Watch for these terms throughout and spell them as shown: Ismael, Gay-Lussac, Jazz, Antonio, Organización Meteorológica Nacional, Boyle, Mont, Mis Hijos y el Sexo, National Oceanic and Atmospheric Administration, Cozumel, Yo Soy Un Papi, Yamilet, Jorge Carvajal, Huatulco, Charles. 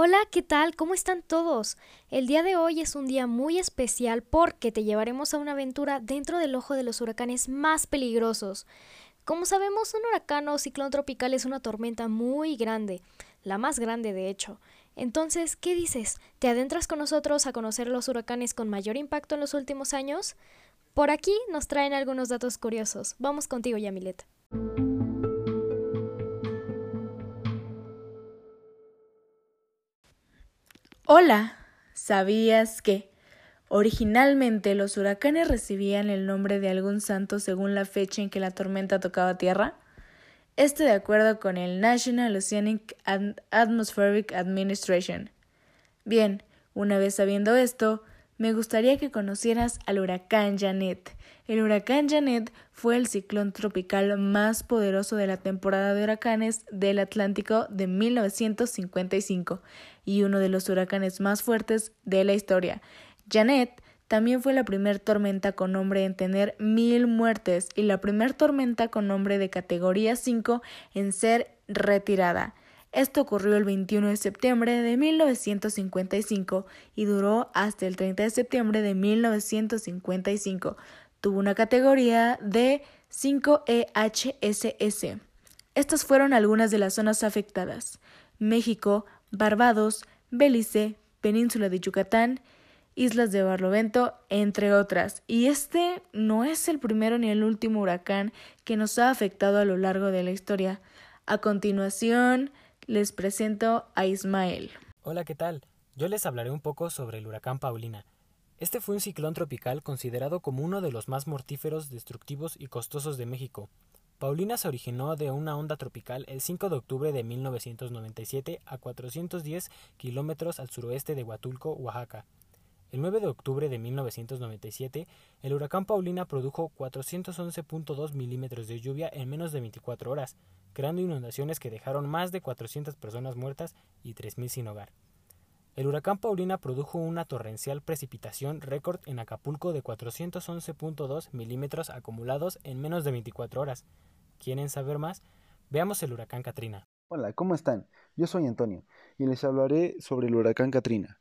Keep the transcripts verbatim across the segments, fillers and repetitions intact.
Hola, ¿qué tal? ¿Cómo están todos? El día de hoy es un día muy especial porque te llevaremos a una aventura dentro del ojo de los huracanes más peligrosos. Como sabemos, un huracán o ciclón tropical es una tormenta muy grande, la más grande de hecho. Entonces, ¿qué dices? ¿Te adentras con nosotros a conocer los huracanes con mayor impacto en los últimos años? Por aquí nos traen algunos datos curiosos. Vamos contigo, Yamilet. Hola, ¿sabías que? Originalmente los huracanes recibían el nombre de algún santo según la fecha en que la tormenta tocaba tierra. Esto de acuerdo con el National Oceanic and Atmospheric Administration. Bien, una vez sabiendo esto, me gustaría que conocieras al huracán Janet. El huracán Janet fue el ciclón tropical más poderoso de la temporada de huracanes del Atlántico de mil novecientos cincuenta y cinco y uno de los huracanes más fuertes de la historia. Janet también fue la primera tormenta con nombre en tener mil muertes y la primera tormenta con nombre de categoría cinco en ser retirada. Esto ocurrió el veintiuno de septiembre de mil novecientos cincuenta y cinco y duró hasta el treinta de septiembre de mil novecientos cincuenta y cinco. Tuvo una categoría de cinco E H S S. Estas fueron algunas de las zonas afectadas: México, Barbados, Belice, Península de Yucatán, Islas de Barlovento, entre otras. Y este no es el primero ni el último huracán que nos ha afectado a lo largo de la historia. A continuación, les presento a Ismael. Hola, ¿qué tal? Yo les hablaré un poco sobre el huracán Paulina. Este fue un ciclón tropical considerado como uno de los más mortíferos, destructivos y costosos de México. Paulina se originó de una onda tropical el cinco de octubre de mil novecientos noventa y siete a cuatrocientos diez kilómetros al suroeste de Huatulco, Oaxaca. El nueve de octubre de mil novecientos noventa y siete, el huracán Paulina produjo cuatrocientos once punto dos milímetros de lluvia en menos de veinticuatro horas, creando inundaciones que dejaron más de cuatrocientas personas muertas y tres mil sin hogar. El huracán Paulina produjo una torrencial precipitación récord en Acapulco de cuatrocientos once punto dos milímetros acumulados en menos de veinticuatro horas. ¿Quieren saber más? Veamos el huracán Katrina. Hola, ¿cómo están? Yo soy Antonio y les hablaré sobre el huracán Katrina.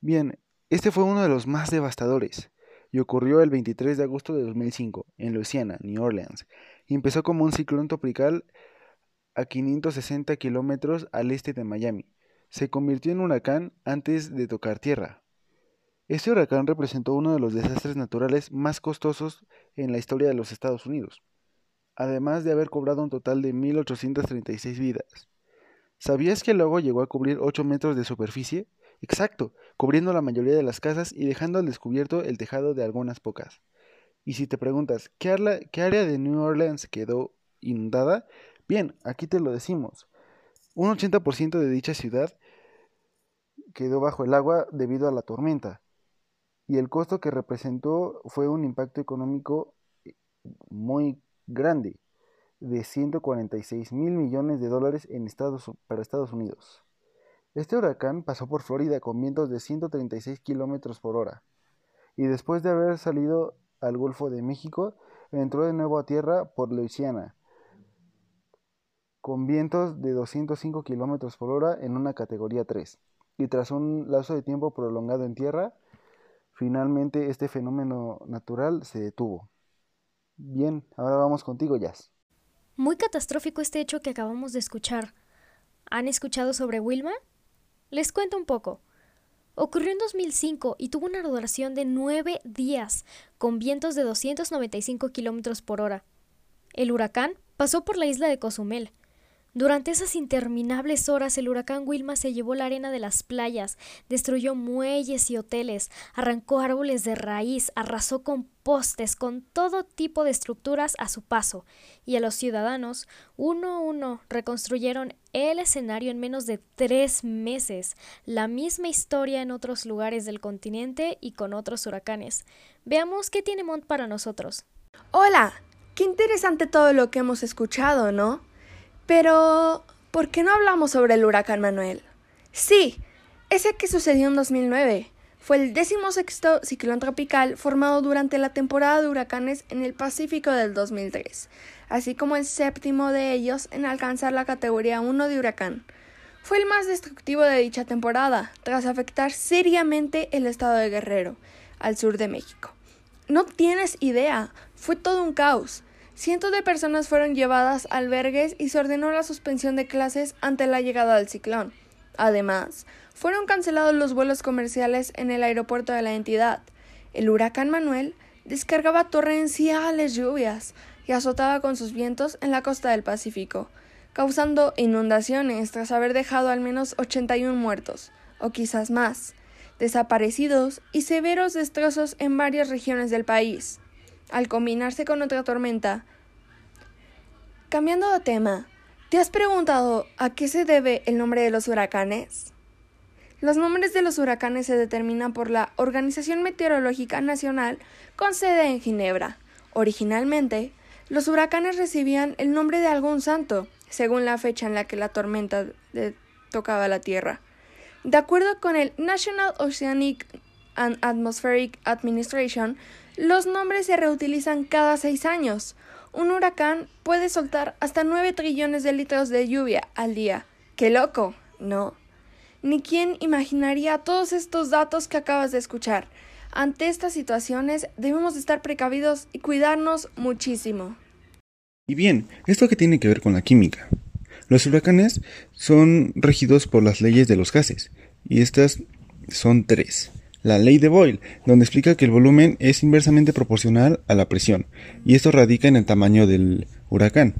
Bien, este fue uno de los más devastadores y ocurrió el veintitrés de agosto de dos mil cinco en Luisiana, New Orleans, y empezó como un ciclón tropical a quinientos sesenta kilómetros al este de Miami. Se convirtió en huracán antes de tocar tierra. Este huracán representó uno de los desastres naturales más costosos en la historia de los Estados Unidos, además de haber cobrado un total de mil ochocientas treinta y seis vidas. ¿Sabías que el lago llegó a cubrir ocho metros de superficie? Exacto, cubriendo la mayoría de las casas y dejando al descubierto el tejado de algunas pocas. Y si te preguntas, ¿qué, arla, ¿qué área de New Orleans quedó inundada? Bien, aquí te lo decimos. Un ochenta por ciento de dicha ciudad quedó bajo el agua debido a la tormenta. Y el costo que representó fue un impacto económico muy grande, de ciento cuarenta y seis mil millones de dólares en Estados, para Estados Unidos. Este huracán pasó por Florida con vientos de ciento treinta y seis kilómetros por hora y después de haber salido al Golfo de México, entró de nuevo a tierra por Luisiana con vientos de doscientos cinco kilómetros por hora en una categoría tres y tras un lapso de tiempo prolongado en tierra, finalmente este fenómeno natural se detuvo. Bien, ahora vamos contigo, Jazz. Muy catastrófico este hecho que acabamos de escuchar. ¿Han escuchado sobre Wilma? Les cuento un poco. Ocurrió en dos mil cinco y tuvo una duración de nueve días, con vientos de doscientos noventa y cinco kilómetros por hora. El huracán pasó por la isla de Cozumel. Durante esas interminables horas, el huracán Wilma se llevó la arena de las playas, destruyó muelles y hoteles, arrancó árboles de raíz, arrasó con postes, con todo tipo de estructuras a su paso, y a los ciudadanos, uno a uno, reconstruyeron el escenario en menos de tres meses. La misma historia en otros lugares del continente y con otros huracanes. Veamos qué tiene Mont para nosotros. Hola, qué interesante todo lo que hemos escuchado, ¿no? Pero, ¿por qué no hablamos sobre el huracán Manuel? Sí, ese que sucedió en dos mil nueve. Fue el decimosexto ciclón tropical formado durante la temporada de huracanes en el Pacífico del dos mil tres, así como el séptimo de ellos en alcanzar la categoría uno de huracán. Fue el más destructivo de dicha temporada, tras afectar seriamente el estado de Guerrero, al sur de México. No tienes idea, fue todo un caos. Cientos de personas fueron llevadas a albergues y se ordenó la suspensión de clases ante la llegada del ciclón. Además, fueron cancelados los vuelos comerciales en el aeropuerto de la entidad. El huracán Manuel descargaba torrenciales lluvias y azotaba con sus vientos en la costa del Pacífico, causando inundaciones tras haber dejado al menos ochenta y uno muertos, o quizás más, desaparecidos y severos destrozos en varias regiones del país, al combinarse con otra tormenta. Cambiando de tema, ¿te has preguntado a qué se debe el nombre de los huracanes? Los nombres de los huracanes se determinan por la Organización Meteorológica Nacional con sede en Ginebra. Originalmente, los huracanes recibían el nombre de algún santo, según la fecha en la que la tormenta de- tocaba la Tierra. De acuerdo con el National Oceanic and Atmospheric Administration, los nombres se reutilizan cada seis años. Un huracán puede soltar hasta nueve trillones de litros de lluvia al día. ¡Qué loco! ¿No? Ni quién imaginaría todos estos datos que acabas de escuchar. Ante estas situaciones debemos estar precavidos y cuidarnos muchísimo. Y bien, ¿esto qué tiene que ver con la química? Los huracanes son regidos por las leyes de los gases, y estas son tres. La ley de Boyle, donde explica que el volumen es inversamente proporcional a la presión, y esto radica en el tamaño del huracán.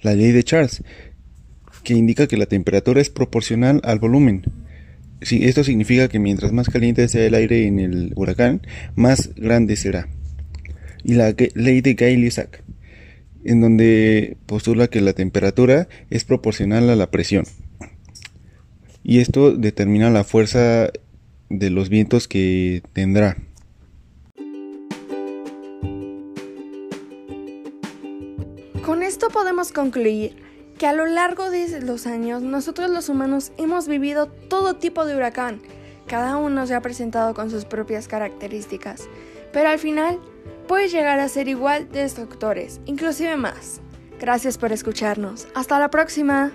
La ley de Charles, que indica que la temperatura es proporcional al volumen. Sí, esto significa que mientras más caliente sea el aire en el huracán, más grande será. Y la ge- ley de Gay-Lussac, en donde postula que la temperatura es proporcional a la presión. Y esto determina la fuerza de los vientos que tendrá. Con esto podemos concluir que a lo largo de los años nosotros los humanos hemos vivido todo tipo de huracán. Cada uno se ha presentado con sus propias características, pero al final puede llegar a ser igual de destructores, inclusive más. Gracias por escucharnos. Hasta la próxima.